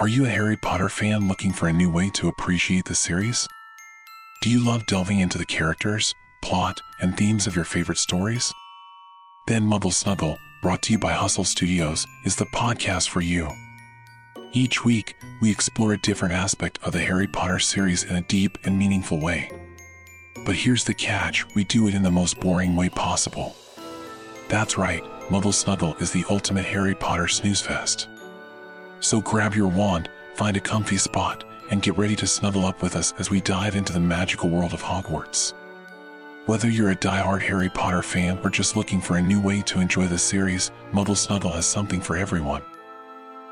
Are you a Harry Potter fan looking for a new way to appreciate the series? Do you love delving into the characters, plot, and themes of your favorite stories? Then Muggle Snuggle, brought to you by Hustle Studios, is the podcast for you. Each week, we explore a different aspect of the Harry Potter series in a deep and meaningful way. But here's the catch, we do it in the most boring way possible. That's right, Muggle Snuggle is the ultimate Harry Potter snooze fest. So grab your wand, find a comfy spot, and get ready to snuggle up with us as we dive into the magical world of Hogwarts. Whether you're a die-hard Harry Potter fan or just looking for a new way to enjoy the series, Muggle Snuggle has something for everyone.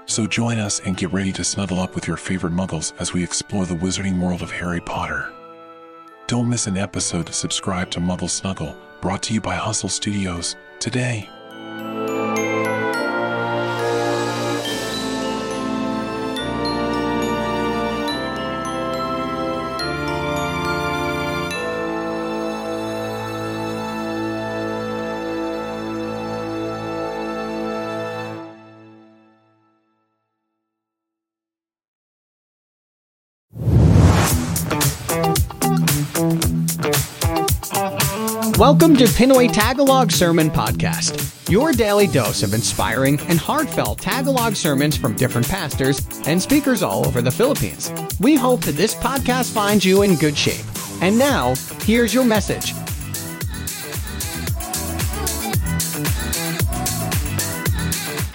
So join us and get ready to snuggle up with your favorite Muggles as we explore the wizarding world of Harry Potter. Don't miss an episode. Subscribe to Muggle Snuggle, brought to you by Hustle Studios, today. Welcome to Pinoy Tagalog Sermon Podcast, your daily dose of inspiring and heartfelt Tagalog sermons from different pastors and speakers all over the Philippines. We hope that this podcast finds you in good shape. And now, here's your message.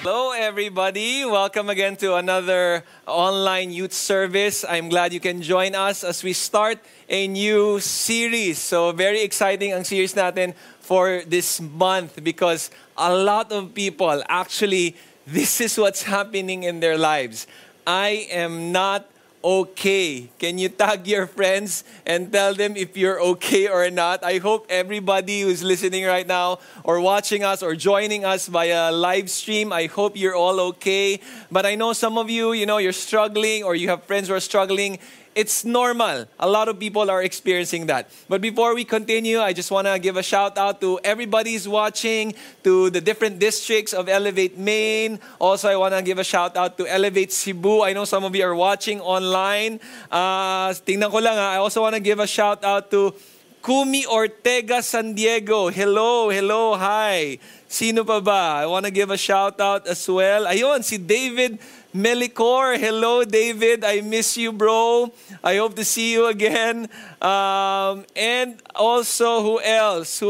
Hello, everybody. Welcome again to another online youth service. I'm glad you can join us as we start a new series. So very exciting ang series natin for this month because a lot of people, actually, this is what's happening in their lives. I am not okay. Can you tag your friends and tell them if you're okay or not? I hope everybody who's listening right now or watching us or joining us via live stream, I hope you're all okay. But I know some of you, you're struggling or you have friends who are struggling. It's normal. A lot of people are experiencing that. But before we continue, I just want to give a shout out to everybody who's watching, to the different districts of Elevate Maine. Also, I want to give a shout out to Elevate Cebu. I know some of you are watching online. Tingnan ko lang, I also want to give a shout out to Kumi Ortega, San Diego. Hello, hi. Sino pa ba? I want to give a shout out as well. Ayun, si David Melikor. Hello, David. I miss you, bro. I hope to see you again. And also, who else?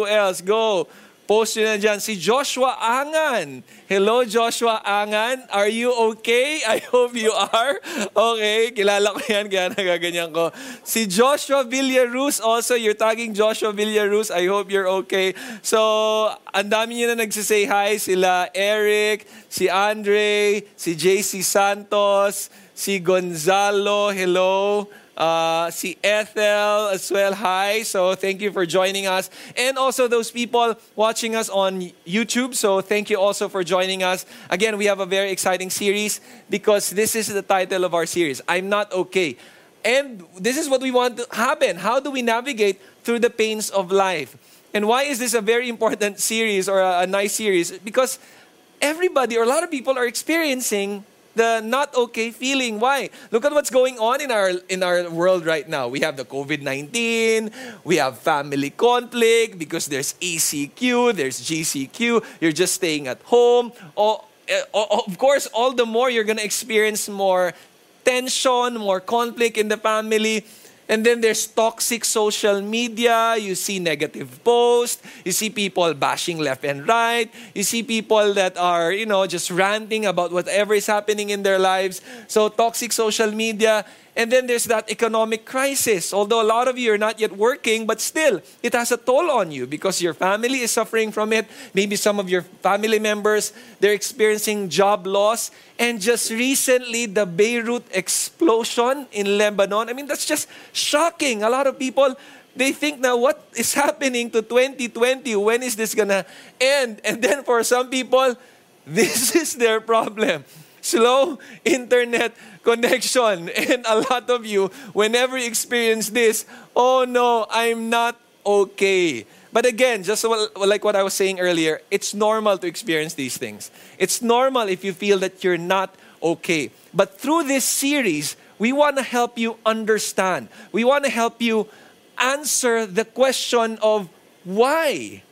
Go. Post nyo na dyan. Si Joshua Angan. Hello, Joshua Angan. Are you okay? I hope you are. Okay. Kilala ko yan, kaya nagaganyan ko. Si Joshua Villaruz also. You're tagging Joshua Villaruz. I hope you're okay. So, ang dami nyo na nagsisay hi. Sila Eric, si Andre, si JC Santos, si Gonzalo. Hello. si Ethel as well. Hi. So thank you for joining us. And also those people watching us on YouTube. So thank you also for joining us. Again, we have a very exciting series because this is the title of our series, I'm Not Okay. And this is what we want to happen. How do we navigate through the pains of life? And why is this a very important series or a nice series? Because everybody or a lot of people are experiencing the not okay feeling. Why? Look at what's going on in our world right now. We have the COVID-19. We have family conflict because there's ECQ, there's GCQ. You're just staying at home. Of course, all the more you're going to experience more tension, more conflict in the family. And then there's toxic social media. You see negative posts. You see people bashing left and right. You see people that are, just ranting about whatever is happening in their lives. So toxic social media. And then there's that economic crisis. Although a lot of you are not yet working, but still, it has a toll on you because your family is suffering from it. Maybe some of your family members, they're experiencing job loss. And just recently, the Beirut explosion in Lebanon. I mean, that's just shocking. A lot of people, they think now, what is happening to 2020? When is this gonna end? And then for some people, this is their problem. Slow internet connection. And a lot of you, whenever you experience this, oh no, I'm not okay. But again, just like what I was saying earlier, it's normal to experience these things. It's normal if you feel that you're not okay. But through this series, we want to help you understand. We want to help you answer the question of why.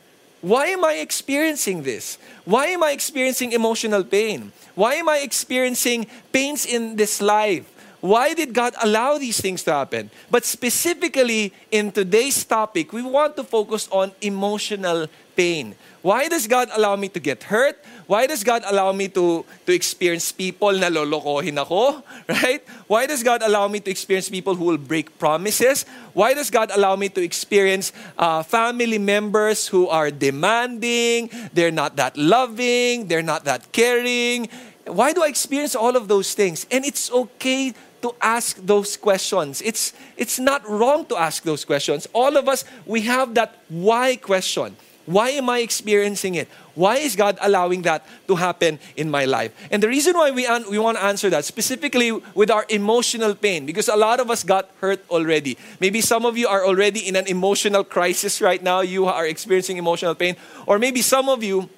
Why am I experiencing this? Why am I experiencing emotional pain? Why am I experiencing pains in this life? Why did God allow these things to happen? But specifically in today's topic, we want to focus on emotional pain. Why does God allow me to get hurt? Why does God allow me to experience people na lolokohin ako, right? Why does God allow me to experience people who will break promises? Why does God allow me to experience family members who are demanding, they're not that loving, they're not that caring? Why do I experience all of those things? And it's okay to ask those questions. It's not wrong to ask those questions. All of us, we have that why question. Why am I experiencing it? Why is God allowing that to happen in my life? And the reason why we want to answer that, specifically with our emotional pain, because a lot of us got hurt already. Maybe some of you are already in an emotional crisis right now. You are experiencing emotional pain. Or maybe some of you,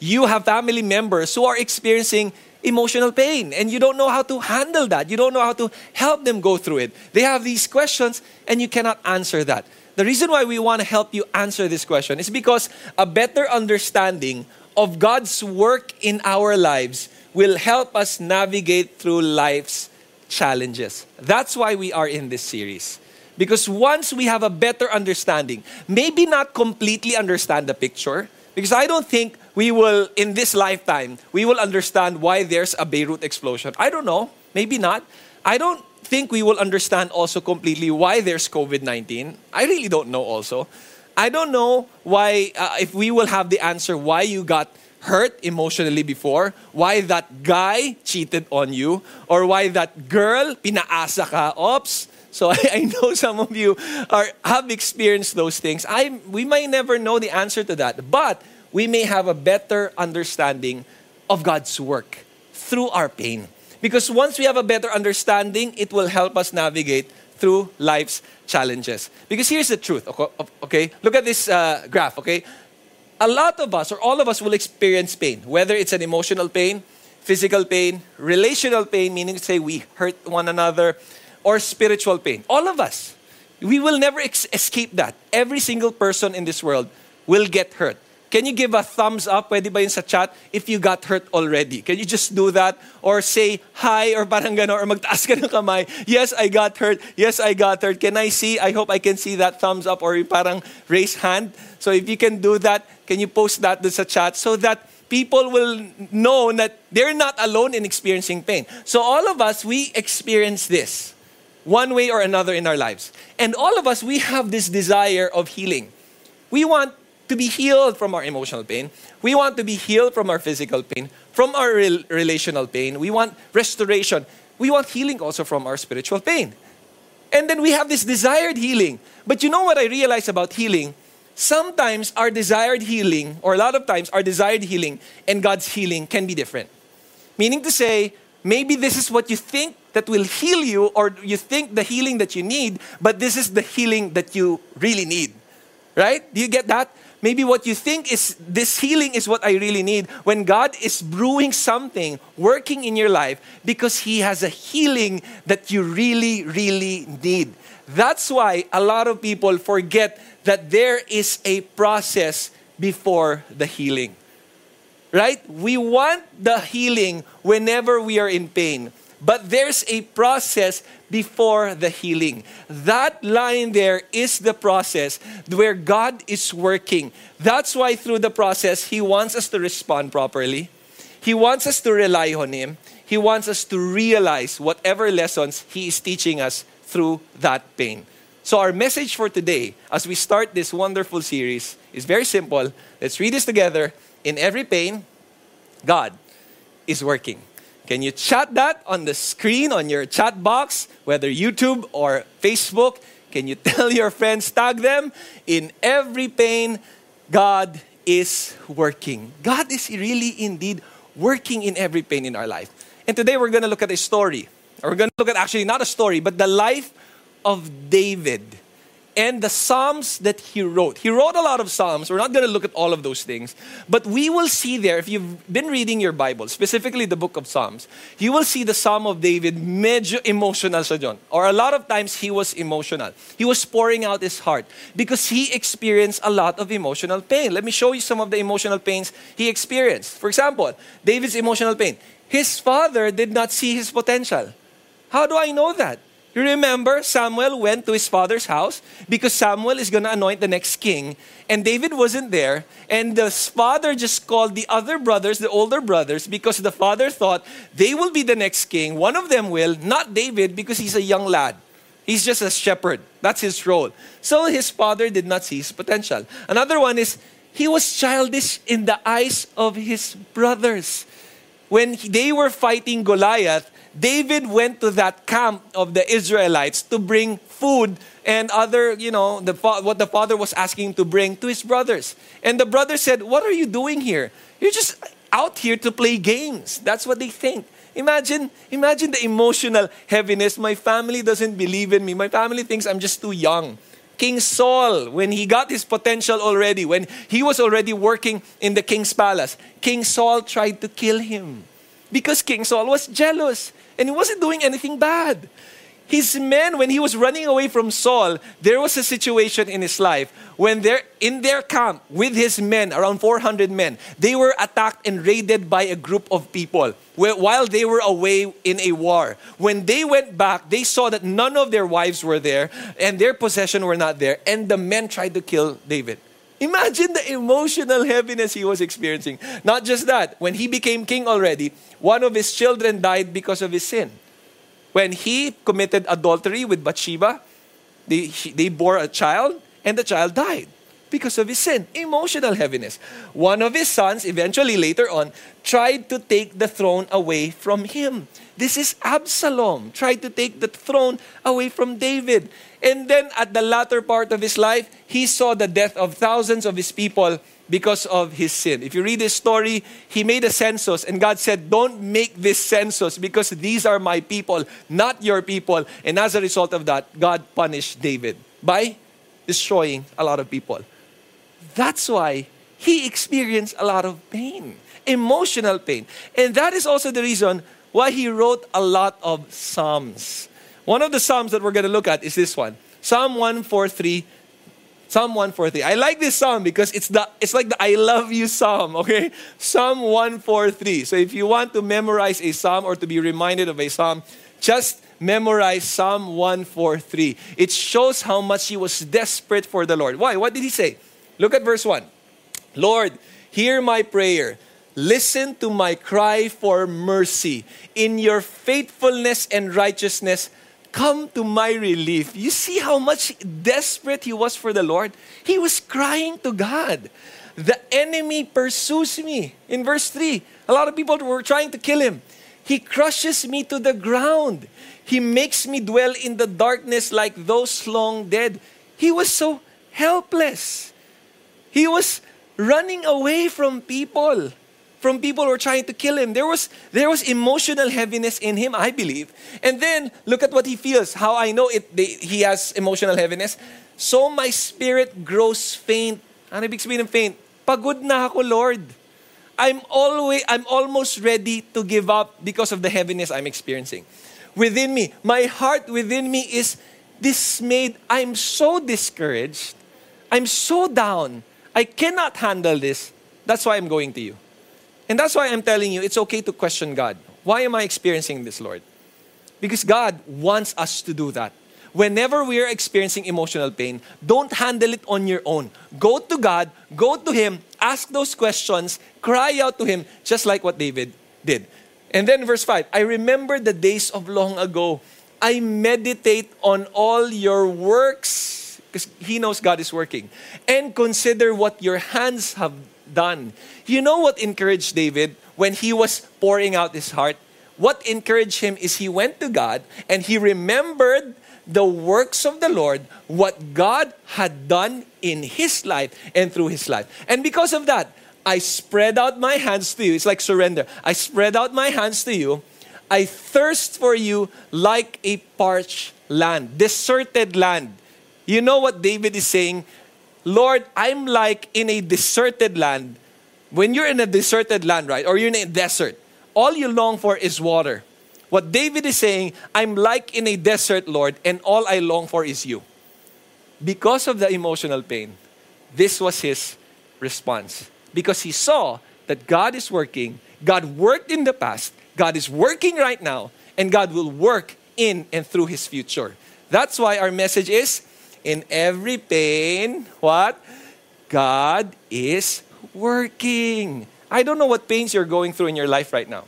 you have family members who are experiencing emotional pain and you don't know how to handle that. You don't know how to help them go through it. They have these questions and you cannot answer that. The reason why we want to help you answer this question is because a better understanding of God's work in our lives will help us navigate through life's challenges. That's why we are in this series. Because once we have a better understanding, maybe not completely understand the picture, because I don't think we will, in this lifetime, we will understand why there's a Beirut explosion. I don't know. Maybe not. I don't think we will understand also completely why there's COVID-19. I really don't know also. I don't know why, if we will have the answer why you got hurt emotionally before, why that guy cheated on you, or why that girl, pinaasa ka, oops. So I know some of you have experienced those things. We may never know the answer to that, but we may have a better understanding of God's work through our pain. Because once we have a better understanding, it will help us navigate through life's challenges. Because here's the truth, okay? Look at this graph, okay? A lot of us or all of us will experience pain, whether it's an emotional pain, physical pain, relational pain, meaning say we hurt one another, or spiritual pain. All of us. We will never escape that. Every single person in this world will get hurt. Can you give a thumbs up? Pwede ba yun sa chat if you got hurt already? Can you just do that? Or say hi or parang gano'n or magtaas ka ng kamay. Yes, I got hurt. Yes, I got hurt. Can I see? I hope I can see that thumbs up or parang raise hand. So if you can do that, can you post that dun sa chat so that people will know that they're not alone in experiencing pain. So all of us, we experience this one way or another in our lives. And all of us, we have this desire of healing. We want to be healed from our emotional pain. We want to be healed from our physical pain, from our relational pain. We want restoration. We want healing also from our spiritual pain. And then we have this desired healing. But you know what I realized about healing? Sometimes our desired healing, or a lot of times our desired healing and God's healing can be different. Meaning to say, maybe this is what you think that will heal you, or you think the healing that you need, but this is the healing that you really need. Right? Do you get that? Maybe what you think is this healing is what I really need, when God is brewing something, working in your life, because He has a healing that you really, really need. That's why a lot of people forget that there is a process before the healing. Right? We want the healing whenever we are in pain. But there's a process before the healing. That line there is the process where God is working. That's why through the process, He wants us to respond properly. He wants us to rely on Him. He wants us to realize whatever lessons He is teaching us through that pain. So our message for today, as we start this wonderful series, is very simple. Let's read this together. In every pain, God is working. Can you chat that on the screen, on your chat box, whether YouTube or Facebook? Can you tell your friends, tag them? In every pain, God is working. God is really indeed working in every pain in our life. And today we're going to look at a story. Or we're going to look at actually not a story, but the life of David and the Psalms that he wrote. He wrote a lot of Psalms. We're not going to look at all of those things. But we will see there, if you've been reading your Bible, specifically the book of Psalms, you will see the Psalm of David, medyo emotional siya dyan. Or a lot of times, he was emotional. He was pouring out his heart because he experienced a lot of emotional pain. Let me show you some of the emotional pains he experienced. For example, David's emotional pain. His father did not see his potential. How do I know that? You remember Samuel went to his father's house because Samuel is going to anoint the next king. And David wasn't there. And the father just called the other brothers, the older brothers, because the father thought they will be the next king. One of them will, not David, because he's a young lad. He's just a shepherd. That's his role. So his father did not see his potential. Another one is he was childish in the eyes of his brothers. When they were fighting Goliath, David went to that camp of the Israelites to bring food and other, what the father was asking to bring to his brothers. And the brothers said, "What are you doing here? You're just out here to play games." That's what they think. Imagine the emotional heaviness. My family doesn't believe in me. My family thinks I'm just too young. King Saul, when he got his potential already, when he was already working in the king's palace, King Saul tried to kill him. Because King Saul was jealous and he wasn't doing anything bad. His men, when he was running away from Saul, there was a situation in his life when they're in their camp with his men, around 400 men, they were attacked and raided by a group of people while they were away in a war. When they went back, they saw that none of their wives were there and their possession were not there, and the men tried to kill David. Imagine the emotional heaviness he was experiencing. Not just that, when he became king already, one of his children died because of his sin. When he committed adultery with Bathsheba, they bore a child, and the child died because of his sin. Emotional heaviness. One of his sons, eventually later on, tried to take the throne away from him. This is Absalom, tried to take the throne away from David. And then at the latter part of his life, he saw the death of thousands of his people because of his sin. If you read his story, he made a census and God said, "Don't make this census because these are my people, not your people." And as a result of that, God punished David by destroying a lot of people. That's why he experienced a lot of pain, emotional pain. And that is also the reason why he wrote a lot of Psalms. One of the Psalms that we're going to look at is this one. Psalm 143. Psalm 143. I like this Psalm because it's like the I love you Psalm, okay? Psalm 143. So if you want to memorize a Psalm or to be reminded of a Psalm, just memorize Psalm 143. It shows how much he was desperate for the Lord. Why? What did he say? Look at verse 1. "Lord, hear my prayer. Listen to my cry for mercy. In your faithfulness and righteousness, come to my relief." You see how much desperate he was for the Lord? He was crying to God. "The enemy pursues me." In verse 3, a lot of people were trying to kill him. He crushes me to the ground. He makes me dwell in the darkness like those long dead. He was so helpless. He was running away from people. From people who were trying to kill him. There was emotional heaviness in him, I believe. And then, look at what he feels. How I know he has emotional heaviness. So my spirit grows faint. Ano ibig sabihin ng faint? Pagod na ako, Lord. I'm almost ready to give up because of the heaviness I'm experiencing. Within me, my heart within me is dismayed. I'm so discouraged. I'm so down. I cannot handle this. That's why I'm going to you. And that's why I'm telling you, it's okay to question God. Why am I experiencing this, Lord? Because God wants us to do that. Whenever we are experiencing emotional pain, don't handle it on your own. Go to God, go to Him, ask those questions, cry out to Him, just like what David did. And then verse 5, I remember the days of long ago. I meditate on all your works, because he knows God is working, and consider what your hands have done. You know what encouraged David when he was pouring out his heart? What encouraged him is he went to God and he remembered the works of the Lord, what God had done in his life and through his life. And because of that, I spread out my hands to you. It's like surrender. I spread out my hands to you. I thirst for you like a parched land, deserted land. You know what David is saying? Lord, I'm like in a deserted land. When you're in a deserted land, right? Or you're in a desert. All you long for is water. What David is saying, I'm like in a desert, Lord, and all I long for is you. Because of the emotional pain, this was his response. Because he saw that God is working. God worked in the past. God is working right now. And God will work in and through his future. That's why our message is, in every pain, what? God is working. I don't know what pains you're going through in your life right now.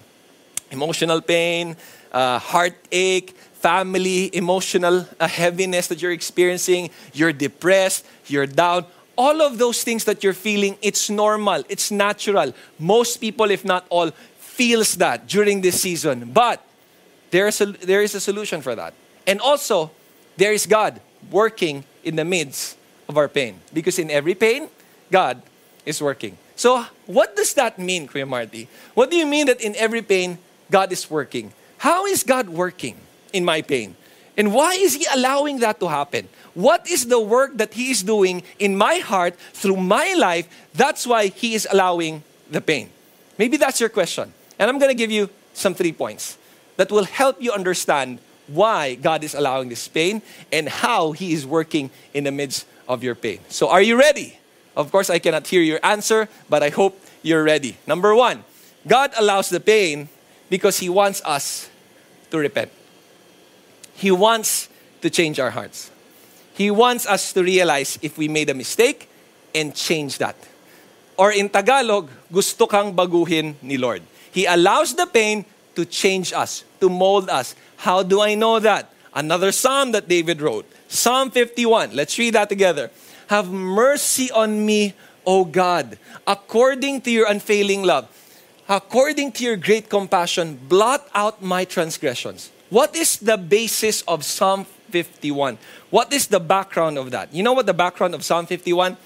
Emotional pain, heartache, family, emotional heaviness that you're experiencing. You're depressed, you're down. All of those things that you're feeling, it's normal, it's natural. Most people, if not all, feels that during this season. But there is a solution for that. And also, there is God working in the midst of our pain. Because in every pain, God is working. So what does that mean, Kuya Marty? What do you mean that in every pain, God is working? How is God working in my pain? And why is He allowing that to happen? What is the work that He is doing in my heart, through my life? That's why He is allowing the pain. Maybe that's your question. And I'm going to give you some 3 points that will help you understand why God is allowing this pain and how He is working in the midst of your pain. So are you ready? Of course, I cannot hear your answer, but I hope you're ready. Number 1, God allows the pain because He wants us to repent. He wants to change our hearts. He wants us to realize if we made a mistake and change that. Or in Tagalog, gusto kang baguhin ni Lord. He allows the pain to change us, to mold us. How do I know that? Another psalm that David wrote, Psalm 51. Let's read that together. Have mercy on me, O God, according to your unfailing love, according to your great compassion, blot out my transgressions. What is the basis of Psalm 51? What is the background of that? You know what the background of Psalm 51?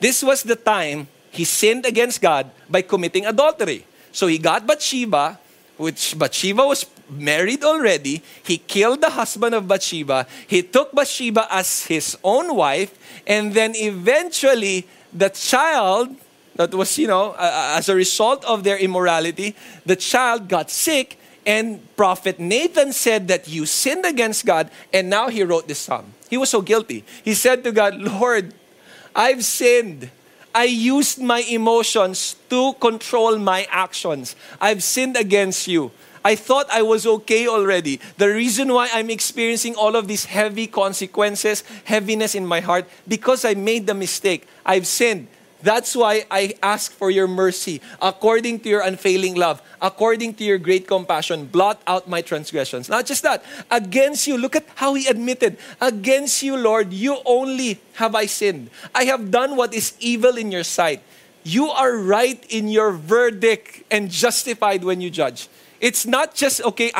This was the time he sinned against God by committing adultery. So he got Bathsheba, which Bathsheba was married already. He killed the husband of Bathsheba. He took Bathsheba as his own wife. And then eventually, the child that was, as a result of their immorality, the child got sick. And Prophet Nathan said that you sinned against God. And now he wrote this psalm. He was so guilty. He said to God, Lord, I've sinned. I used my emotions to control my actions. I've sinned against you. I thought I was okay already. The reason why I'm experiencing all of these heavy consequences, heaviness in my heart, because I made the mistake. I've sinned. That's why I ask for your mercy. According to your unfailing love, according to your great compassion, blot out my transgressions. Not just that, against you, look at how he admitted, against you, Lord, you only have I sinned. I have done what is evil in your sight. you are right in your verdict and justified when you judge. It's not just, okay,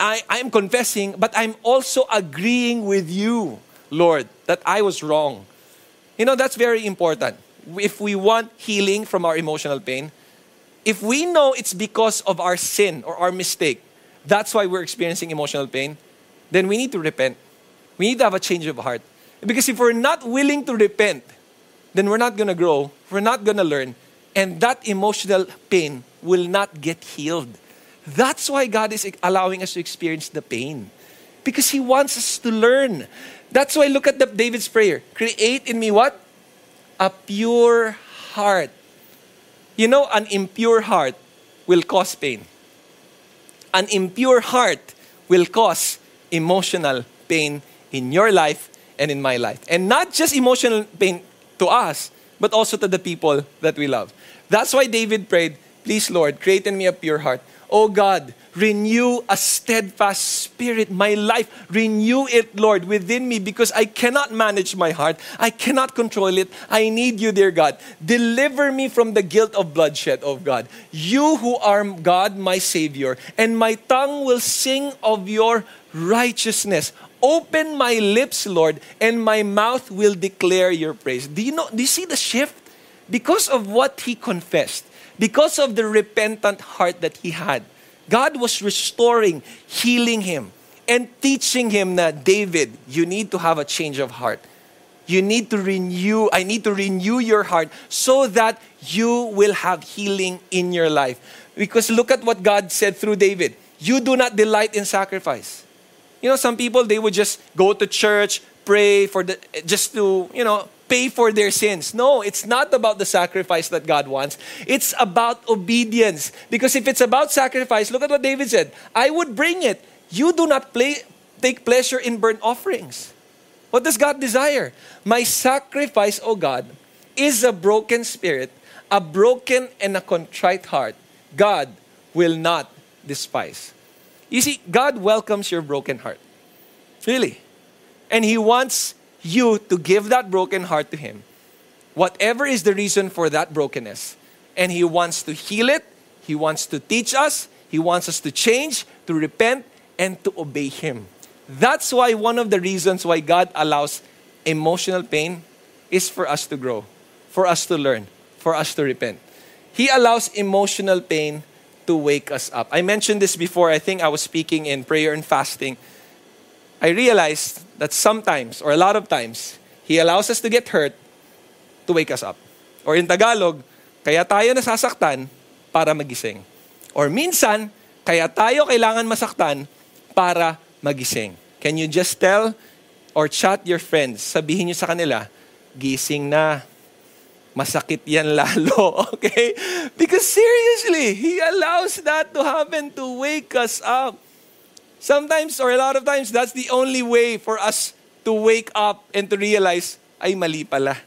I'm confessing, but I'm also agreeing with you, Lord, that I was wrong. You know, that's very important. If we want healing from our emotional pain, if we know it's because of our sin or our mistake, that's why we're experiencing emotional pain, then we need to repent. We need to have a change of heart. Because if we're not willing to repent, then we're not going to grow, we're not going to learn, and that emotional pain will not get healed. That's why God is allowing us to experience the pain. Because He wants us to learn. That's why look at David's prayer. Create in me what? A pure heart. You know, an impure heart will cause pain. An impure heart will cause emotional pain in your life and in my life. And not just emotional pain to us, but also to the people that we love. That's why David prayed, please, Lord, create in me a pure heart. Oh God, renew a steadfast spirit. My life, renew it, Lord, within me, because I cannot manage my heart. I cannot control it. I need you, dear God. Deliver me from the guilt of bloodshed, oh God. You who are God, my Savior, and my tongue will sing of your righteousness. Open my lips, Lord, and my mouth will declare your praise. Do you see the shift? Because of what he confessed, because of the repentant heart that he had, God was restoring, healing him, and teaching him that, David, you need to have a change of heart. You need to renew, I need to renew your heart so that you will have healing in your life. Because look at what God said through David. You do not delight in sacrifice. You know, some people, they would just go to church, pray just to, you know, pay for their sins. No, it's not about the sacrifice that God wants. It's about obedience. Because if it's about sacrifice, look at what David said. I would bring it. You do not take pleasure in burnt offerings. What does God desire? My sacrifice, O God, is a broken spirit, a broken and a contrite heart. God will not despise. You see, God welcomes your broken heart. Really. And He wants you to give that broken heart to Him. Whatever is the reason for that brokenness. And He wants to heal it. He wants to teach us. He wants us to change, to repent, and to obey Him. That's why one of the reasons why God allows emotional pain is for us to grow, for us to learn, for us to repent. He allows emotional pain to wake us up. I mentioned this before. I think I was speaking in prayer and fasting. I realized that sometimes, or a lot of times, He allows us to get hurt to wake us up. Or in Tagalog, kaya tayo nasasaktan para magising. Or minsan, kaya tayo kailangan masaktan para magising. Can you just tell or chat your friends? Sabihin niyo sa kanila, gising na. Masakit yan lalo, okay? Because seriously, He allows that to happen to wake us up. Sometimes, or a lot of times, that's the only way for us to wake up and to realize, ay, mali pala.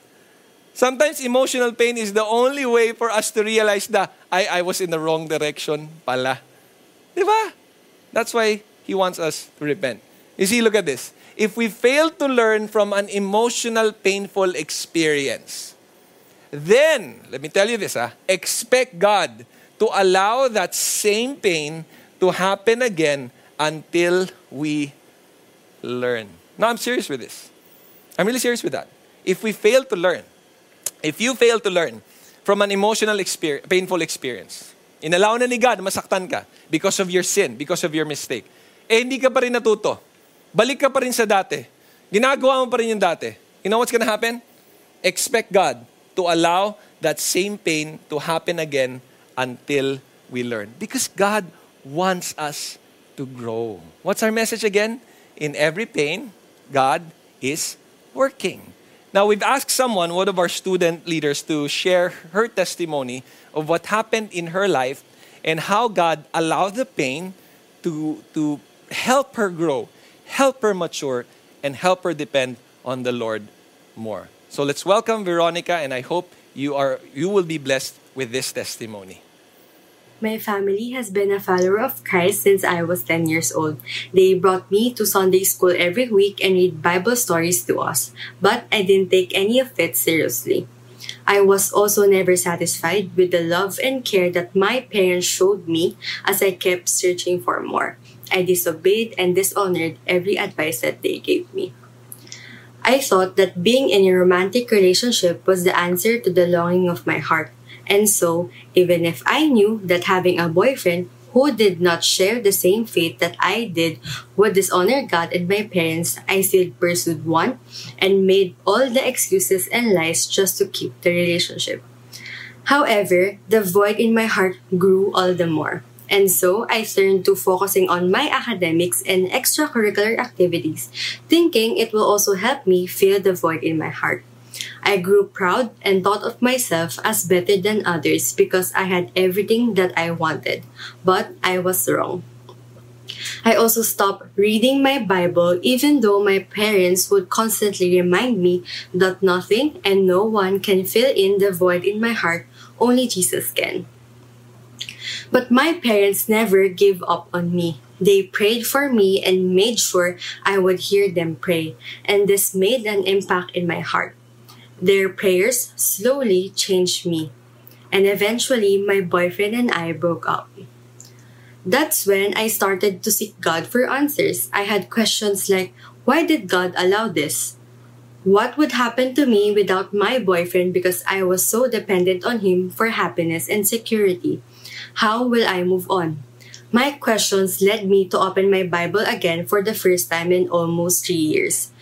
Sometimes emotional pain is the only way for us to realize that I was in the wrong direction pala. Diba? That's why He wants us to repent. You see, look at this. If we fail to learn from an emotional painful experience, then, let me tell you this, expect God to allow that same pain to happen again until we learn. No, I'm serious with this. I'm really serious with that. If we fail to learn, if you fail to learn from an emotional experience, painful experience, inalaw na ni God, masaktan ka because of your sin, because of your mistake, hindi ka pa rin natuto. Balik ka pa rin sa dati. Ginagawa mo pa rin yung dati. You know what's gonna happen? Expect God to allow that same pain to happen again until we learn. Because God wants us to grow. What's our message again? In every pain, God is working. Now, we've asked someone, one of our student leaders, to share her testimony of what happened in her life and how God allowed the pain to help her grow, help her mature, and help her depend on the Lord more. So let's welcome Veronica, and I hope you will be blessed with this testimony. My family has been a follower of Christ since I was 10 years old. They brought me to Sunday school every week and read Bible stories to us, but I didn't take any of it seriously. I was also never satisfied with the love and care that my parents showed me as I kept searching for more. I disobeyed and dishonored every advice that they gave me. I thought that being in a romantic relationship was the answer to the longing of my heart. And so, even if I knew that having a boyfriend who did not share the same faith that I did would dishonor God and my parents, I still pursued one and made all the excuses and lies just to keep the relationship. However, the void in my heart grew all the more. And so, I turned to focusing on my academics and extracurricular activities, thinking it will also help me fill the void in my heart. I grew proud and thought of myself as better than others because I had everything that I wanted, but I was wrong. I also stopped reading my Bible even though my parents would constantly remind me that nothing and no one can fill in the void in my heart, only Jesus can. But my parents never gave up on me. They prayed for me and made sure I would hear them pray, and this made an impact in my heart. Their prayers slowly changed me, and eventually my boyfriend and I broke up. That's when I started to seek God for answers. I had questions like, why did God allow this? What would happen to me without my boyfriend because I was so dependent on him for happiness and security? How will I move on? My questions led me to open my Bible again for the first time in almost 3 years.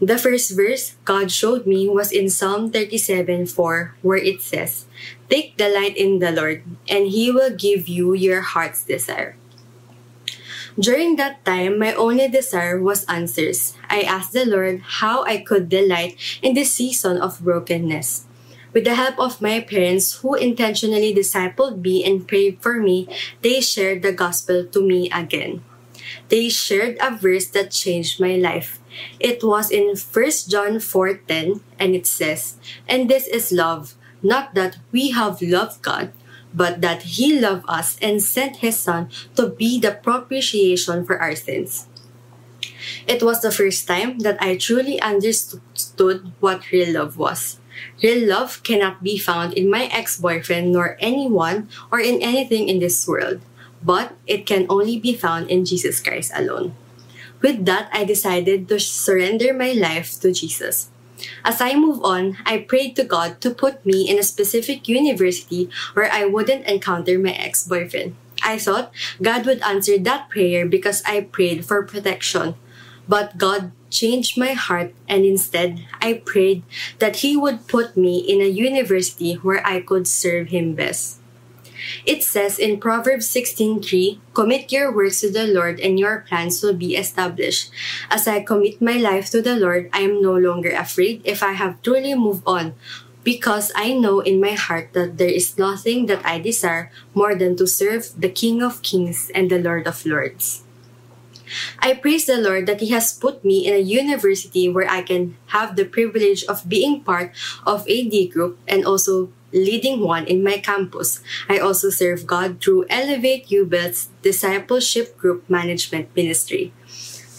The first verse God showed me was in Psalm 37:4, where it says, "Take delight in the Lord, and He will give you your heart's desire." During that time, my only desire was answers. I asked the Lord how I could delight in this season of brokenness. With the help of my parents who intentionally discipled me and prayed for me, they shared the gospel to me again. They shared a verse that changed my life. It was in 1 John 4:10, and it says, "And this is love, not that we have loved God, but that He loved us and sent His Son to be the propitiation for our sins." It was the first time that I truly understood what real love was. Real love cannot be found in my ex-boyfriend nor anyone or in anything in this world, but it can only be found in Jesus Christ alone. With that, I decided to surrender my life to Jesus. As I move on, I prayed to God to put me in a specific university where I wouldn't encounter my ex-boyfriend. I thought God would answer that prayer because I prayed for protection. But God changed my heart, and instead, I prayed that He would put me in a university where I could serve Him best. It says in Proverbs 16:3, "Commit your works to the Lord, and your plans will be established." As I commit my life to the Lord, I am no longer afraid if I have truly moved on, because I know in my heart that there is nothing that I desire more than to serve the King of Kings and the Lord of Lords. I praise the Lord that He has put me in a university where I can have the privilege of being part of a D group and also leading one in my campus. I also serve God through Elevate Ubelt's Discipleship Group Management Ministry.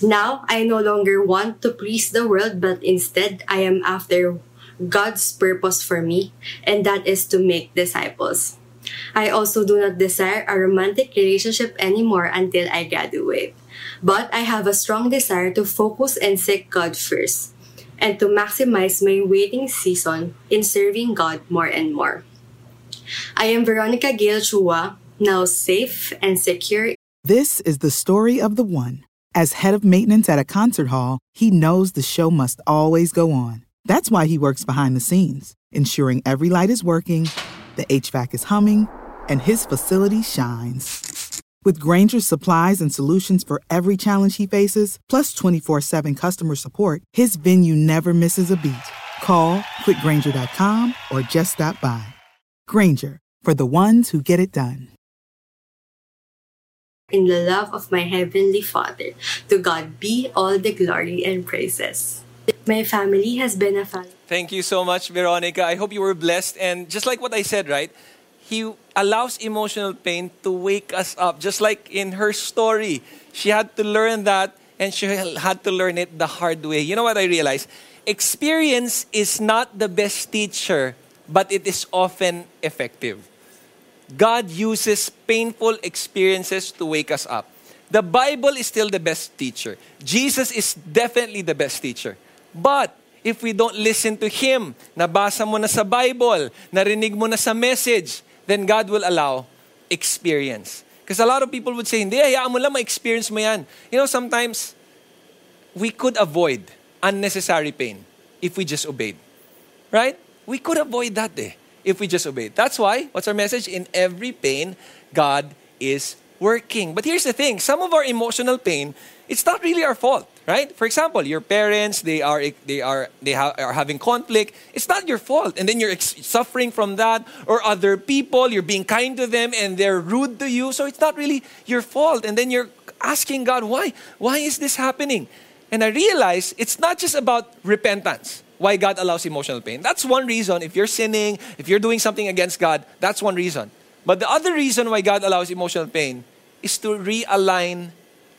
Now, I no longer want to please the world, but instead, I am after God's purpose for me, and that is to make disciples. I also do not desire a romantic relationship anymore until I graduate. But I have a strong desire to focus and seek God first, and to maximize my waiting season in serving God more and more. I am Veronica Gail Chua, now safe and secure. This is the story of the one. As head of maintenance at a concert hall, he knows the show must always go on. That's why he works behind the scenes, ensuring every light is working, the HVAC is humming, and his facility shines. With Grainger's supplies and solutions for every challenge he faces, plus 24/7 customer support, his venue never misses a beat. Call quickgrainger.com or just stop by. Grainger, for the ones who get it done. In the love of my Heavenly Father, to God be all the glory and praises. My family has been a family. Thank you so much, Veronica. I hope you were blessed. And just like what I said, right? He allows emotional pain to wake us up. Just like in her story, she had to learn that, and she had to learn it the hard way. You know what I realized? Experience is not the best teacher, but it is often effective. God uses painful experiences to wake us up. The Bible is still the best teacher. Jesus is definitely the best teacher. But if we don't listen to Him, nabasa mo na sa Bible, narinig mo na sa message, then God will allow experience. Because a lot of people would say, hindi, hayaan mo lang, ma-experience mo yan. You know, sometimes we could avoid unnecessary pain if we just obeyed. Right? We could avoid that if we just obeyed. That's why, what's our message? In every pain, God is working. But here's the thing, some of our emotional pain, it's not really our fault, right? For example, your parents, they are having conflict. It's not your fault. And then you're suffering from that, or other people, you're being kind to them and they're rude to you. So it's not really your fault. And then you're asking God, why? Why is this happening? And I realize it's not just about repentance, why God allows emotional pain. That's one reason. If you're sinning, if you're doing something against God, that's one reason. But the other reason why God allows emotional pain is to realign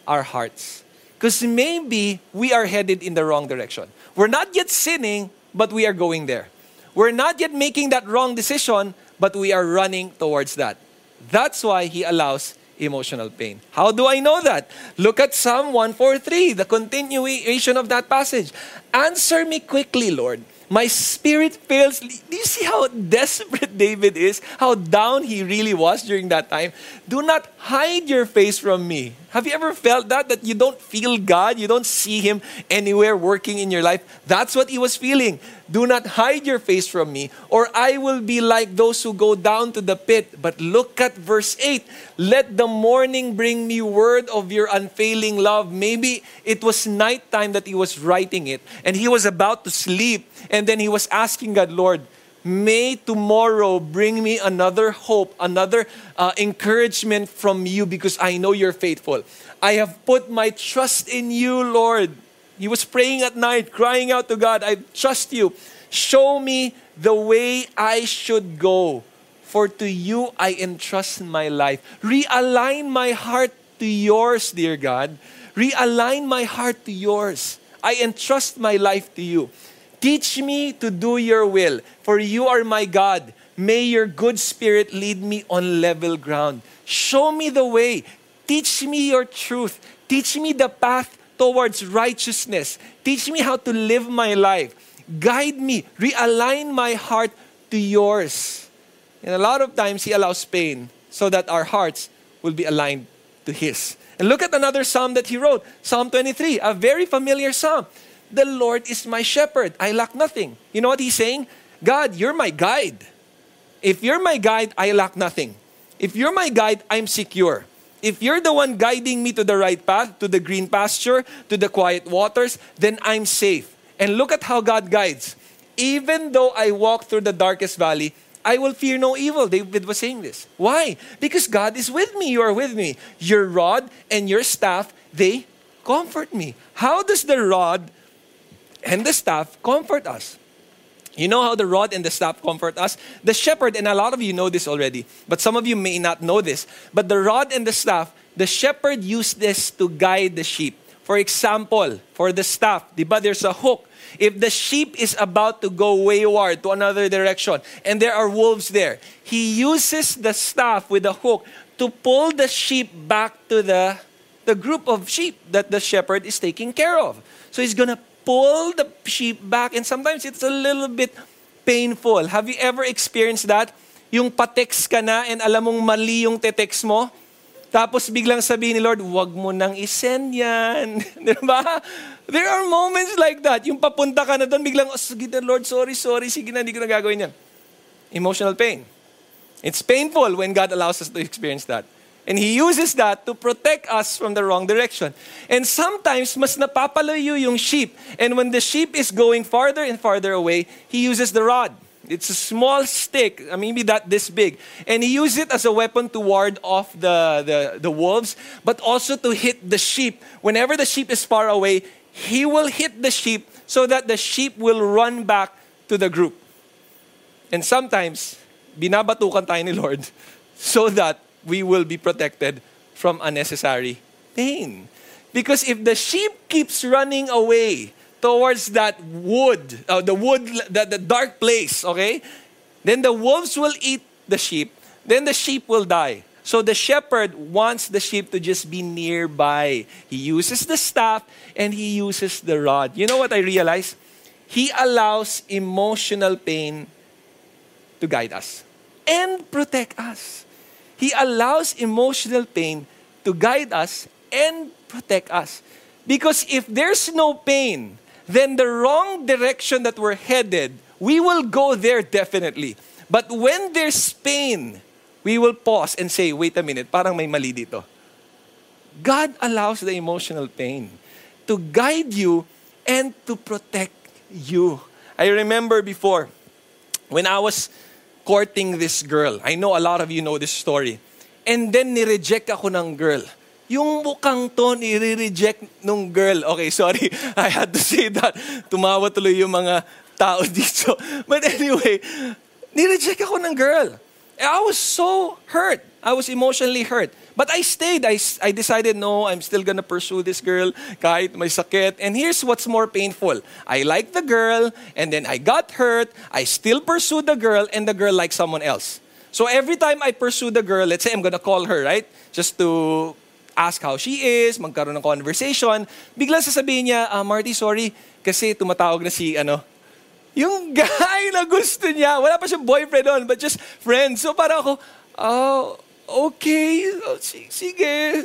our hearts. Because maybe we are headed in the wrong direction. We're not yet sinning, but we are going there. We're not yet making that wrong decision, but we are running towards that. That's why He allows emotional pain. How do I know that? Look at Psalm 143, the continuation of that passage. Answer me quickly, Lord. My spirit fails. Do you see how desperate David is? How down he really was during that time? Do not hide your face from me. Have you ever felt that you don't feel God? You don't see Him anywhere working in your life? That's what he was feeling. Do not hide your face from me, or I will be like those who go down to the pit. But look at verse 8. Let the morning bring me word of your unfailing love. Maybe it was nighttime that he was writing it, and he was about to sleep. And then he was asking God, Lord, may tomorrow bring me another hope, another encouragement from you, because I know you're faithful. I have put my trust in you, Lord. He was praying at night, crying out to God, I trust you. Show me the way I should go, for to you I entrust my life. Realign my heart to yours, dear God. Realign my heart to yours. I entrust my life to you. Teach me to do your will, for you are my God. May your good spirit lead me on level ground. Show me the way. Teach me your truth. Teach me the path towards righteousness. Teach me how to live my life. Guide me. Realign my heart to yours. And a lot of times He allows pain so that our hearts will be aligned to His. And look at another psalm that he wrote, Psalm 23, a very familiar psalm. The Lord is my shepherd. I lack nothing. You know what he's saying? God, you're my guide. If you're my guide, I lack nothing. If you're my guide, I'm secure. If you're the one guiding me to the right path, to the green pasture, to the quiet waters, then I'm safe. And look at how God guides. Even though I walk through the darkest valley, I will fear no evil. David was saying this. Why? Because God is with me. You are with me. Your rod and your staff, they comfort me. How does the rod and the staff comfort us? You know how the rod and the staff comfort us? The shepherd, and a lot of you know this already, but some of you may not know this, but the rod and the staff, the shepherd used this to guide the sheep. For example, for the staff, diba, there's a hook. If the sheep is about to go wayward to another direction, and there are wolves there, he uses the staff with a hook to pull the sheep back to the group of sheep that the shepherd is taking care of. So he's going to pull the sheep back, and sometimes it's a little bit painful. Have you ever experienced that? Yung patext ka na and alam mong mali yung tetext mo, tapos biglang sabihin ni Lord, wag mo nang isend yan. Diba? There are moments like that. Yung papunta ka na doon, biglang, oh, sige na Lord, sorry, sige na, hindi ko na gagawin yan. Emotional pain. It's painful when God allows us to experience that. And He uses that to protect us from the wrong direction. And sometimes, mas napapalayo yung sheep. And when the sheep is going farther and farther away, He uses the rod. It's a small stick, maybe that this big. And He used it as a weapon to ward off the wolves, but also to hit the sheep. Whenever the sheep is far away, He will hit the sheep so that the sheep will run back to the group. And sometimes, binabatukan tayo ni Lord so that we will be protected from unnecessary pain. Because if the sheep keeps running away towards that wood, the dark place, okay? Then the wolves will eat the sheep. Then the sheep will die. So the shepherd wants the sheep to just be nearby. He uses the staff and he uses the rod. You know what I realized? He allows emotional pain to guide us and protect us. He allows emotional pain to guide us and protect us. Because if there's no pain, then the wrong direction that we're headed, we will go there definitely. But when there's pain, we will pause and say, wait a minute, parang may mali dito. God allows the emotional pain to guide you and to protect you. I remember before, when I was courting this girl, I know a lot of you know this story, and then nireject ako ng girl. Yung mukhang to, nire-reject nung girl. Okay, sorry. I had to say that. Tumawa tuloy yung mga tao dito. But anyway, nire-reject ako ng girl. I was so hurt. I was emotionally hurt. But I stayed. I decided, no, I'm still gonna pursue this girl kahit may sakit. And here's what's more painful. I liked the girl, and then I got hurt. I still pursued the girl, and the girl liked someone else. So every time I pursue the girl, let's say I'm gonna call her, right? Just to ask how she is, magkaroon ng conversation, bigla sasabihin niya, Marty, sorry, kasi tumatawag na si, yung guy na gusto niya, wala pa siyang boyfriend on, but just friends. So parang ako, okay, sige,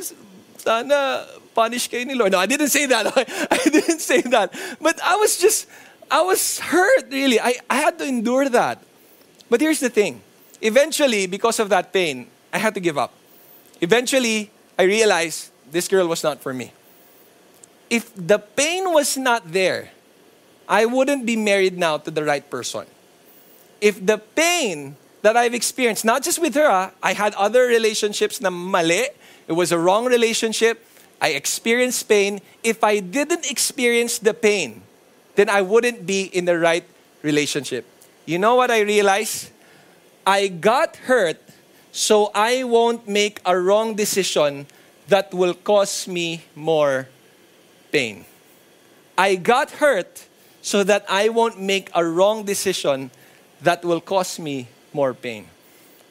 sana punish kayo ni Lord. No, I didn't say that. I didn't say that. But I was hurt, really. I had to endure that. But here's the thing. Eventually, because of that pain, I had to give up. Eventually, I realized this girl was not for me. If the pain was not there, I wouldn't be married now to the right person. If the pain that I've experienced, not just with her, I had other relationships na mali, it was a wrong relationship, I experienced pain. If I didn't experience the pain, then I wouldn't be in the right relationship. You know what I realized? I got hurt, so I won't make a wrong decision that will cause me more pain. I got hurt so that I won't make a wrong decision that will cause me more pain.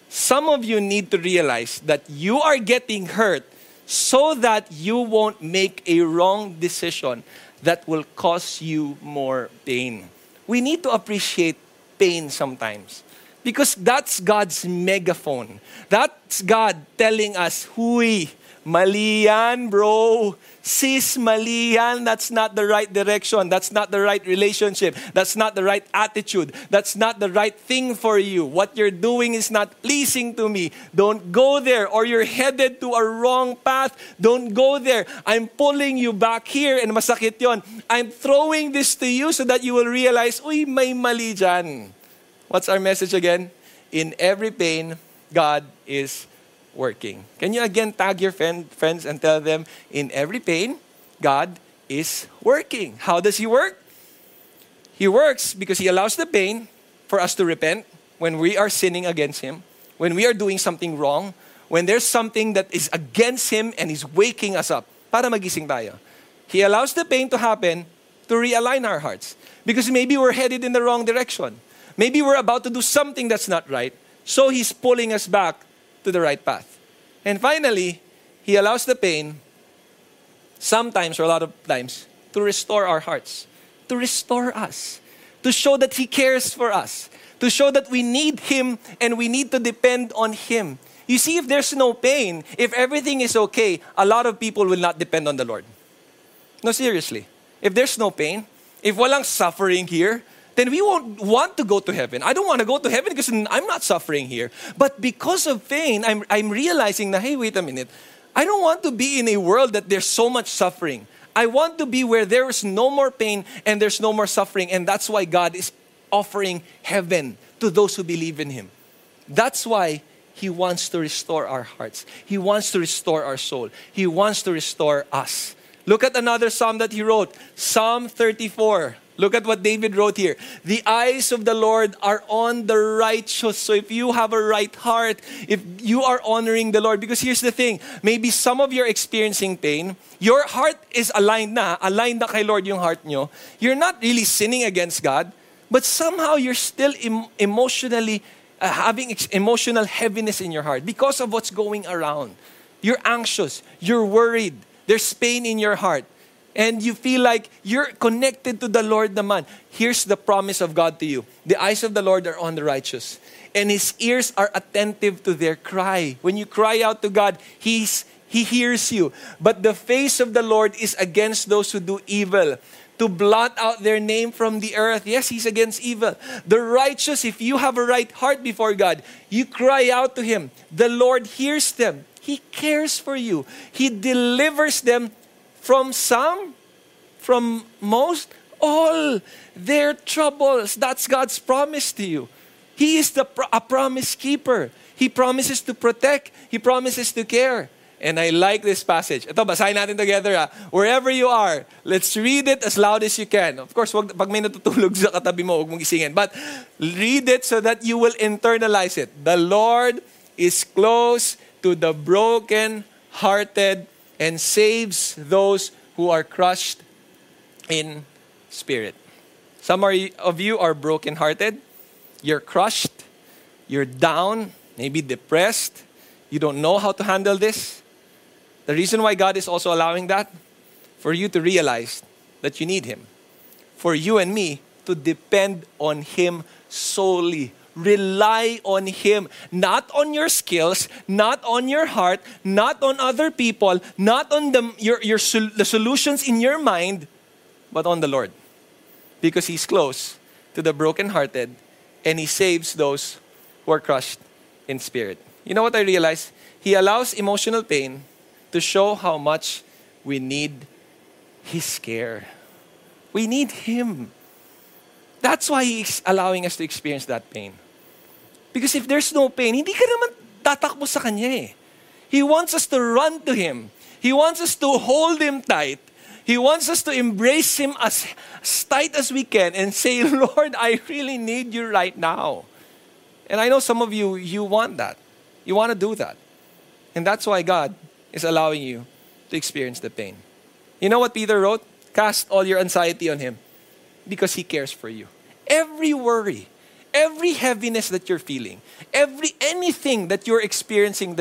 Some of you need to realize that you are getting hurt so that you won't make a wrong decision that will cause you more pain. We need to appreciate pain sometimes. Because that's God's megaphone. That's God telling us, huy, mali yan, bro. Sis, mali yan. That's not the right direction. That's not the right relationship. That's not the right attitude. That's not the right thing for you. What you're doing is not pleasing to me. Don't go there, or you're headed to a wrong path. Don't go there. I'm pulling you back here, and masakit yon. I'm throwing this to you so that you will realize, uy, may mali dyan. What's our message again? In every pain, God is working. Can you again tag your friends and tell them, in every pain, God is working. How does He work? He works because He allows the pain for us to repent when we are sinning against Him, when we are doing something wrong, when there's something that is against Him and He's waking us up. Para magising tayo. He allows the pain to happen to realign our hearts. Because maybe we're headed in the wrong direction. Maybe we're about to do something that's not right. So He's pulling us back to the right path. And finally, He allows the pain, sometimes or a lot of times, to restore our hearts, to restore us, to show that He cares for us, to show that we need Him and we need to depend on Him. You see, if there's no pain, if everything is okay, a lot of people will not depend on the Lord. No, seriously. If there's no pain, if walang suffering here, then we won't want to go to heaven. I don't want to go to heaven because I'm not suffering here. But because of pain, I'm realizing that, hey, wait a minute. I don't want to be in a world that there's so much suffering. I want to be where there is no more pain and there's no more suffering. And that's why God is offering heaven to those who believe in Him. That's why He wants to restore our hearts. He wants to restore our soul. He wants to restore us. Look at another psalm that he wrote, Psalm 34. Look at what David wrote here. The eyes of the Lord are on the righteous. So if you have a right heart, if you are honoring the Lord, because here's the thing, maybe some of you are experiencing pain. Your heart is aligned na kay Lord yung heart nyo. You're not really sinning against God, but somehow you're still emotionally having emotional heaviness in your heart because of what's going around. You're anxious. You're worried. There's pain in your heart. And you feel like you're connected to the Lord naman. Here's the promise of God to you. The eyes of the Lord are on the righteous, and His ears are attentive to their cry. When you cry out to God, He hears you. But the face of the Lord is against those who do evil, to blot out their name from the earth. Yes, He's against evil. The righteous, if you have a right heart before God, you cry out to Him. The Lord hears them. He cares for you. He delivers them from some, from most, all their troubles. That's God's promise to you. He is a promise keeper. He promises to protect. He promises to care. And I like this passage. Ito, basahin natin together. Wherever you are, let's read it as loud as you can. Of course, pag may natutulog sa katabi mo, huwag mong gisingin. But read it so that you will internalize it. The Lord is close to the broken-hearted and saves those who are crushed in spirit. Some of you are broken-hearted. You're crushed. You're down. Maybe depressed. You don't know how to handle this. The reason why God is also allowing that, for you to realize that you need Him. For you and me to depend on Him solely. Rely on Him. Not on your skills, not on your heart, not on other people, not on the solutions in your mind, but on the Lord. Because He's close to the brokenhearted and He saves those who are crushed in spirit. You know what I realized? He allows emotional pain to show how much we need His care. We need Him. That's why He's allowing us to experience that pain. Because if there's no pain, hindi ka naman tatakbo sa Kanya eh. He wants us to run to Him. He wants us to hold Him tight. He wants us to embrace Him as tight as we can and say, Lord, I really need You right now. And I know some of you, you want that. You want to do that. And that's why God is allowing you to experience the pain. You know what Peter wrote? Cast all your anxiety on Him because He cares for you. Every worry, every heaviness that you're feeling, anything that you're experiencing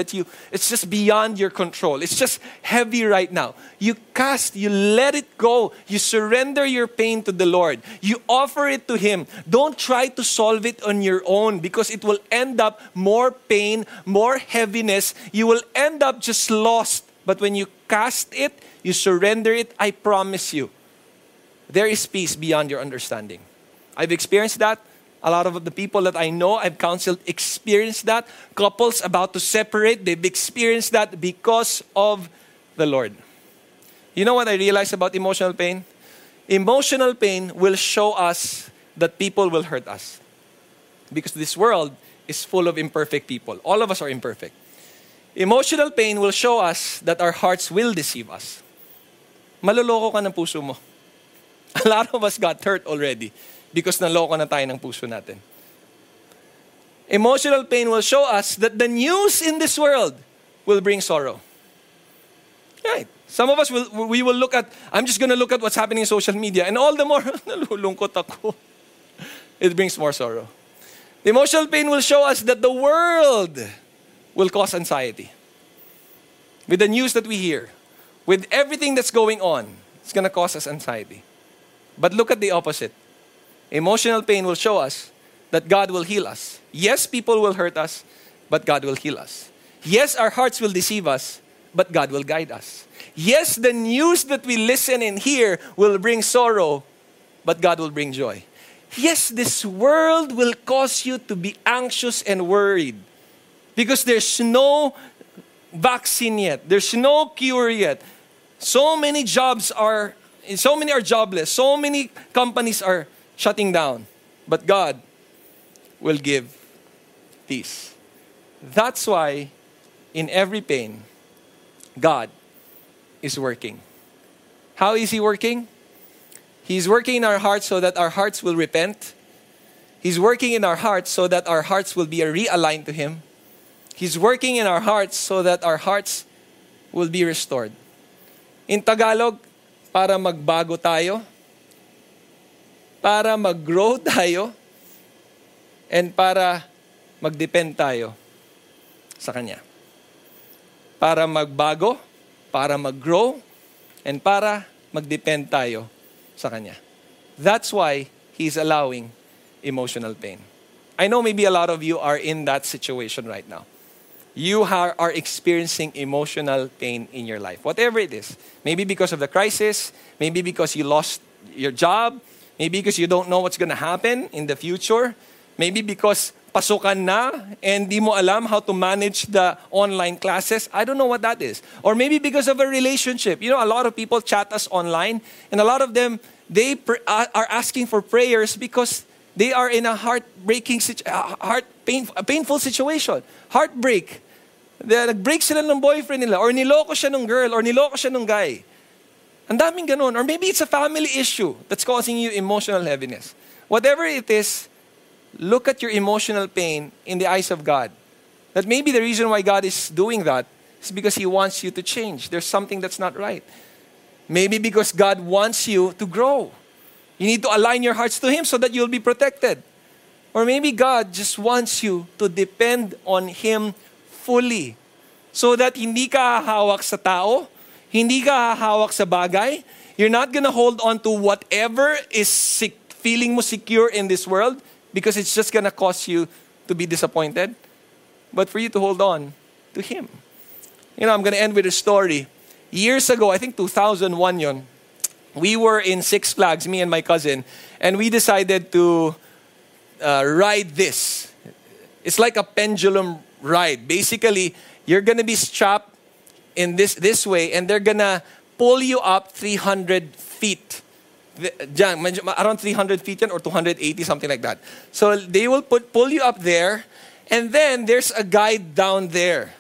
it's just beyond your control. It's just heavy right now. You let it go. You surrender your pain to the Lord. You offer it to Him. Don't try to solve it on your own because it will end up more pain, more heaviness. You will end up just lost. But when you cast it, you surrender it, I promise you, there is peace beyond your understanding. I've experienced that. A lot of the people that I know, I've counseled, experienced that. Couples about to separate, they've experienced that because of the Lord. You know what I realized about emotional pain? Emotional pain will show us that people will hurt us. Because this world is full of imperfect people. All of us are imperfect. Emotional pain will show us that our hearts will deceive us. Maluloko ka ng puso mo. A lot of us got hurt already. Because naloko na tayo ng puso natin. Emotional pain will show us that the news in this world will bring sorrow. Right? Some of us will look at, I'm just going to look at what's happening in social media. And all the more, nalulungkot ako. It brings more sorrow. The emotional pain will show us that the world will cause anxiety. With the news that we hear, with everything that's going on, it's going to cause us anxiety. But look at the opposite. Emotional pain will show us that God will heal us. Yes, people will hurt us, but God will heal us. Yes, our hearts will deceive us, but God will guide us. Yes, the news that we listen and hear will bring sorrow, but God will bring joy. Yes, this world will cause you to be anxious and worried because there's no vaccine yet. There's no cure yet. So many are jobless. So many companies are shutting down. But God will give peace. That's why in every pain, God is working. How is He working? He's working in our hearts so that our hearts will repent. He's working in our hearts so that our hearts will be realigned to Him. He's working in our hearts so that our hearts will be restored. In Tagalog, para magbago tayo, para mag-grow tayo, and para mag-depend tayo sa Kanya. Para magbago, para mag-grow, and para mag-depend tayo sa Kanya. That's why He's allowing emotional pain. I know maybe a lot of you are in that situation right now. You are experiencing emotional pain in your life, whatever it is. Maybe because of the crisis, maybe because you lost your job, maybe because you don't know what's going to happen in the future, maybe because pasukan na and di mo alam how to manage the online classes. I don't know what that is. Or maybe because of a relationship. You know, a lot of people chat us online, and a lot of them, they are asking for prayers because they are in a painful situation. Heartbreak. Nag-break sila ng boyfriend nila, or niloko siya ng girl, or niloko siya ng guy. Ang daming ganun. Or maybe it's a family issue that's causing you emotional heaviness. Whatever it is, look at your emotional pain in the eyes of God. That maybe the reason why God is doing that is because He wants you to change. There's something that's not right. Maybe because God wants you to grow. You need to align your hearts to Him so that you'll be protected. Or maybe God just wants you to depend on Him fully, so that hindi ka hahawak sa tao, hindi ka hahawak sa bagay. You're not gonna hold on to whatever is feeling mo secure in this world, because it's just gonna cause you to be disappointed. But for you to hold on to Him. You know, I'm gonna end with a story. Years ago, I think 2001 yon, we were in Six Flags, me and my cousin, and we decided to ride this. It's like a pendulum ride. Basically, you're going to be strapped in this way, and they're going to pull you up 300 feet. Around 300 feet or 280, something like that. So they will pull you up there, and then there's a guide down there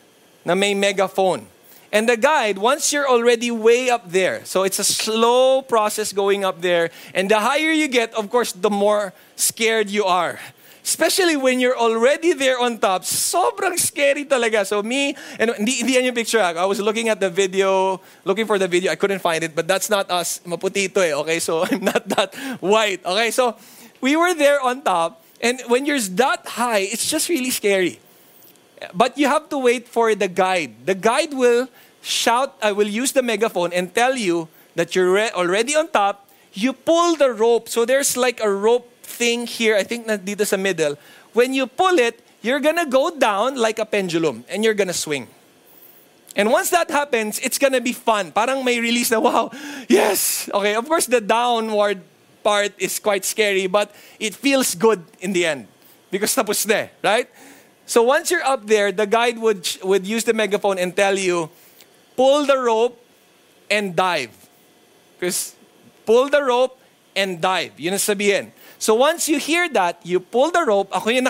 na may megaphone. And the guide, once you're already way up there, so it's a slow process going up there. And the higher you get, of course, the more scared you are. Especially when you're already there on top. Sobrang scary talaga. So me, and the end picture, I was looking at the video, looking for the video. I couldn't find it, but that's not us. Maputi ito eh, okay? So I'm not that white, okay? So we were there on top. And when you're that high, it's just really scary. But you have to wait for the guide. The guide will shout, I will use the megaphone and tell you that you're already on top. You pull the rope. So there's like a rope thing here. I think nandito sa middle. When you pull it, you're going to go down like a pendulum and you're going to swing. And once that happens, it's going to be fun. Parang may release na, wow, yes. Okay, of course, the downward part is quite scary, but it feels good in the end because tapos na, right? So once you're up there, the guide would use the megaphone and tell you, pull the rope and dive. Because pull the rope and dive. Yun ang sabihin. So once you hear that, you pull the rope. Ako yung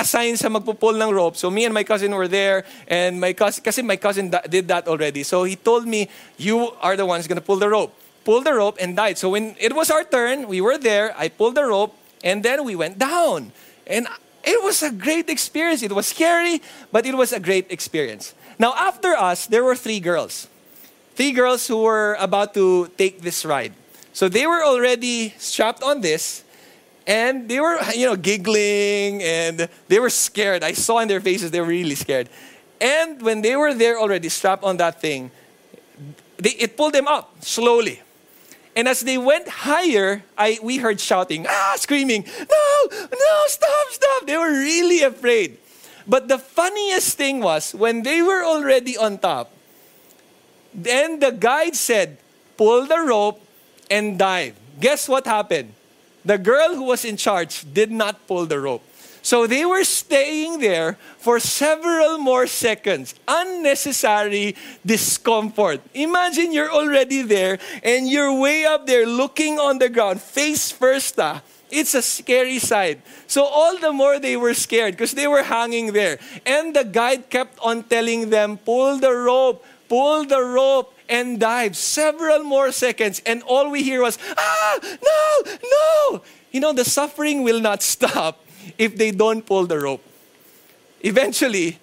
assigned sa magpupull ng rope. So me and my cousin were there, and my cousin did that already. So he told me, you are the ones gonna pull the rope. Pull the rope and dive. So when it was our turn, we were there, I pulled the rope, and then we went down. And it was a great experience. It was scary, but it was a great experience. Now, after us, there were three girls. Three girls who were about to take this ride. So they were already strapped on this, and they were, giggling, and they were scared. I saw in their faces they were really scared. And when they were there already strapped on that thing, it pulled them up slowly. And as they went higher, we heard shouting, screaming, no, stop. They were really afraid. But the funniest thing was, when they were already on top, then the guide said, pull the rope and dive. Guess what happened? The girl who was in charge did not pull the rope. So they were staying there for several more seconds. Unnecessary discomfort. Imagine you're already there and you're way up there looking on the ground, face first. It's a scary sight. So all the more they were scared because they were hanging there. And the guide kept on telling them, pull the rope, and dive. Several more seconds. And all we hear was, no. You know, the suffering will not stop if they don't pull the rope. Eventually,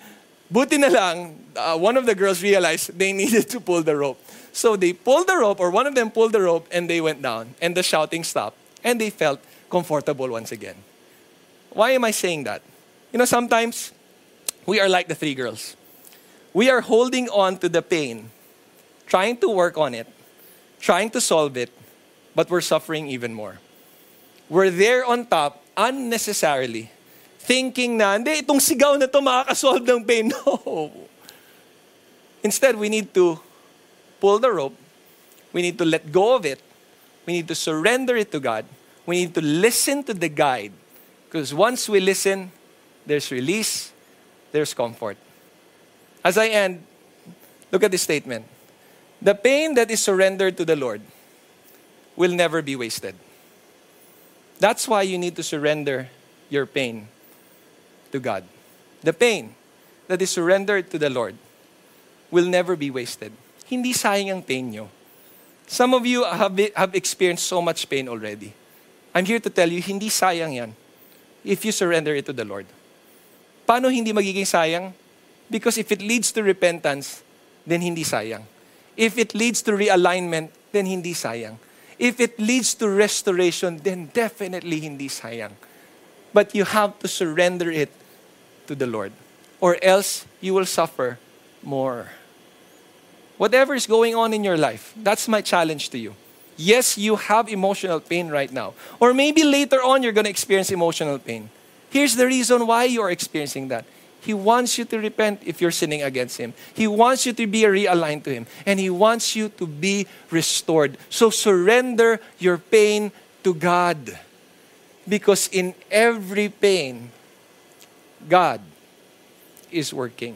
buti na lang, one of the girls realized they needed to pull the rope. So they pulled the rope, or one of them pulled the rope, and they went down. And the shouting stopped. And they felt comfortable once again. Why am I saying that? You know, sometimes we are like the three girls. We are holding on to the pain, trying to work on it, trying to solve it, but we're suffering even more. We're there on top unnecessarily, thinking na, hindi, itong sigaw na to makakasolve ng pain. No. Instead, we need to pull the rope. We need to let go of it. We need to surrender it to God. We need to listen to the guide. Because once we listen, there's release, there's comfort. As I end, look at this statement. The pain that is surrendered to the Lord will never be wasted. That's why you need to surrender your pain to God. The pain that is surrendered to the Lord will never be wasted. Hindi sayang ang pain nyo. Some of you have experienced so much pain already. I'm here to tell you, hindi sayang yan if you surrender it to the Lord. Paano hindi magiging sayang? Because if it leads to repentance, then hindi sayang. If it leads to realignment, then hindi sayang. If it leads to restoration, then definitely hindi sayang. But you have to surrender it to the Lord, or else you will suffer more. Whatever is going on in your life, that's my challenge to you. Yes, you have emotional pain right now. Or maybe later on you're going to experience emotional pain. Here's the reason why you are experiencing that. He wants you to repent if you're sinning against Him. He wants you to be realigned to Him. And He wants you to be restored. So surrender your pain to God. Because in every pain, God is working.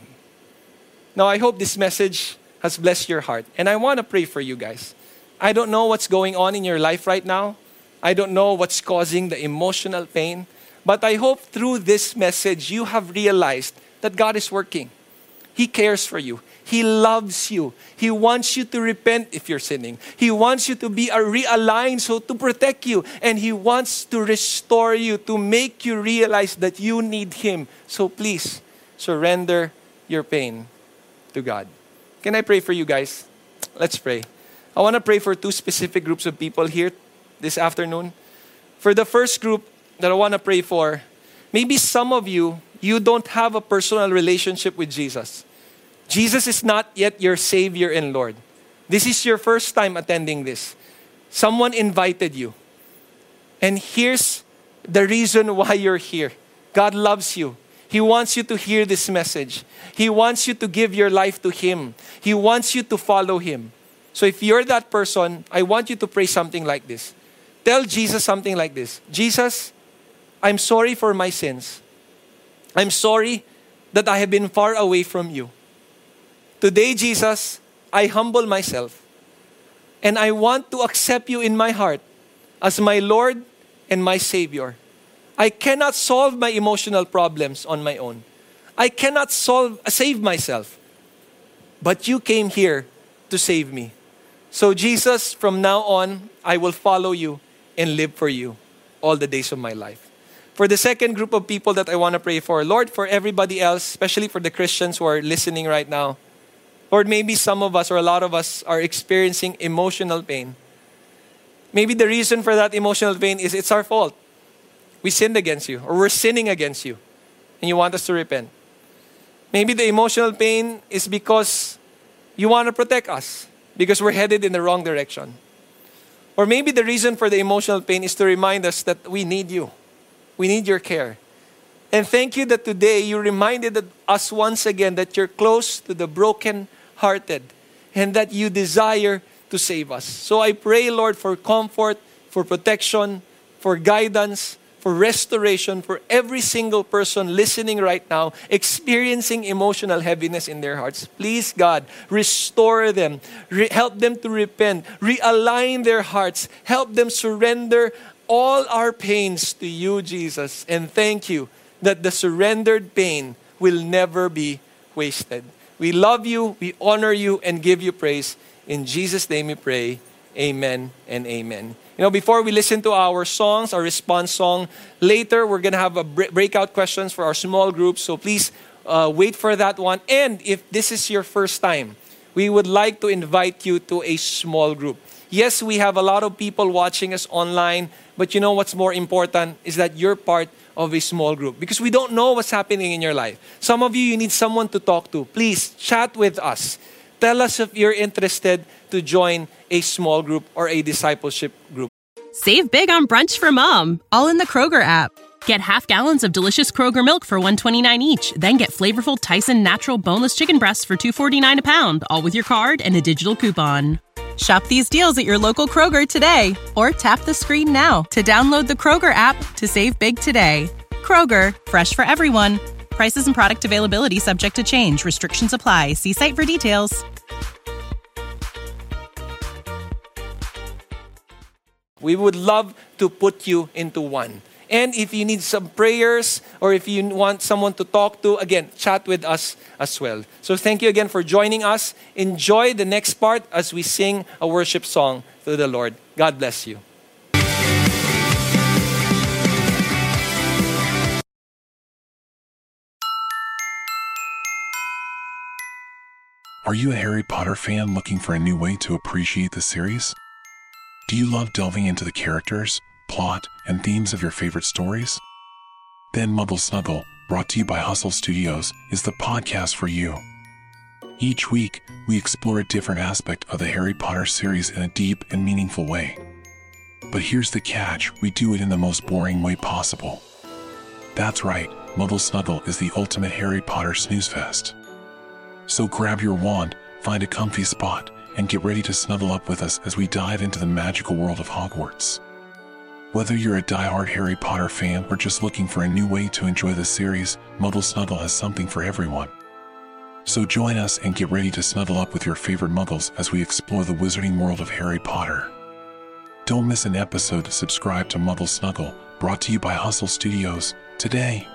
Now, I hope this message has blessed your heart. And I want to pray for you guys. I don't know what's going on in your life right now. I don't know what's causing the emotional pain. But I hope through this message, you have realized that God is working. He cares for you. He loves you. He wants you to repent if you're sinning. He wants you to be realigned so to protect you. And He wants to restore you, to make you realize that you need Him. So please, surrender your pain to God. Can I pray for you guys? Let's pray. I want to pray for two specific groups of people here this afternoon. For the first group, that I want to pray for, maybe some of you, you don't have a personal relationship with Jesus. Jesus is not yet your Savior and Lord. This is your first time attending this. Someone invited you. And here's the reason why you're here. God loves you. He wants you to hear this message. He wants you to give your life to Him. He wants you to follow Him. So if you're that person, I want you to pray something like this. Tell Jesus something like this. Jesus, I'm sorry for my sins. I'm sorry that I have been far away from you. Today, Jesus, I humble myself and I want to accept you in my heart as my Lord and my Savior. I cannot solve my emotional problems on my own. I cannot save myself. But you came here to save me. So Jesus, from now on, I will follow you and live for you all the days of my life. For the second group of people that I want to pray for, Lord, for everybody else, especially for the Christians who are listening right now, Lord, maybe some of us or a lot of us are experiencing emotional pain. Maybe the reason for that emotional pain is it's our fault. We sinned against you, or we're sinning against you, and you want us to repent. Maybe the emotional pain is because you want to protect us, because we're headed in the wrong direction. Or maybe the reason for the emotional pain is to remind us that we need you. We need your care. And thank you that today you reminded us once again that you're close to the brokenhearted and that you desire to save us. So I pray, Lord, for comfort, for protection, for guidance, for restoration, for every single person listening right now, experiencing emotional heaviness in their hearts. Please, God, restore them. Help them to repent. Realign their hearts. Help them surrender all our pains to you, Jesus, and thank you that the surrendered pain will never be wasted. We love you, we honor you, and give you praise. In Jesus' name we pray, amen and amen. You know, before we listen to our songs, our response song, later we're going to have a breakout questions for our small groups, so please wait for that one. And if this is your first time, we would like to invite you to a small group. Yes, we have a lot of people watching us online, but you know what's more important is that you're part of a small group because we don't know what's happening in your life. Some of you, you need someone to talk to. Please chat with us. Tell us if you're interested to join a small group or a discipleship group. Save big on brunch for mom, all in the Kroger app. Get half gallons of delicious Kroger milk for $1.29 each. Then get flavorful Tyson natural boneless chicken breasts for $2.49 a pound, all with your card and a digital coupon. Shop these deals at your local Kroger today, or tap the screen now to download the Kroger app to save big today. Kroger, fresh for everyone. Prices and product availability subject to change. Restrictions apply. See site for details. We would love to put you into one. And if you need some prayers or if you want someone to talk to, again, chat with us as well. So thank you again for joining us. Enjoy the next part as we sing a worship song to the Lord. God bless you. Are you a Harry Potter fan looking for a new way to appreciate the series? Do you love delving into the characters, plot, and themes of your favorite stories? Then Muggle Snuggle, brought to you by Hustle Studios, is the podcast for you. Each week, we explore a different aspect of the Harry Potter series in a deep and meaningful way. But here's the catch, we do it in the most boring way possible. That's right, Muggle Snuggle is the ultimate Harry Potter snooze fest. So grab your wand, find a comfy spot, and get ready to snuggle up with us as we dive into the magical world of Hogwarts. Whether you're a diehard Harry Potter fan or just looking for a new way to enjoy the series, Muggle Snuggle has something for everyone. So join us and get ready to snuggle up with your favorite Muggles as we explore the wizarding world of Harry Potter. Don't miss an episode. Subscribe to Muggle Snuggle, brought to you by Hustle Studios, today.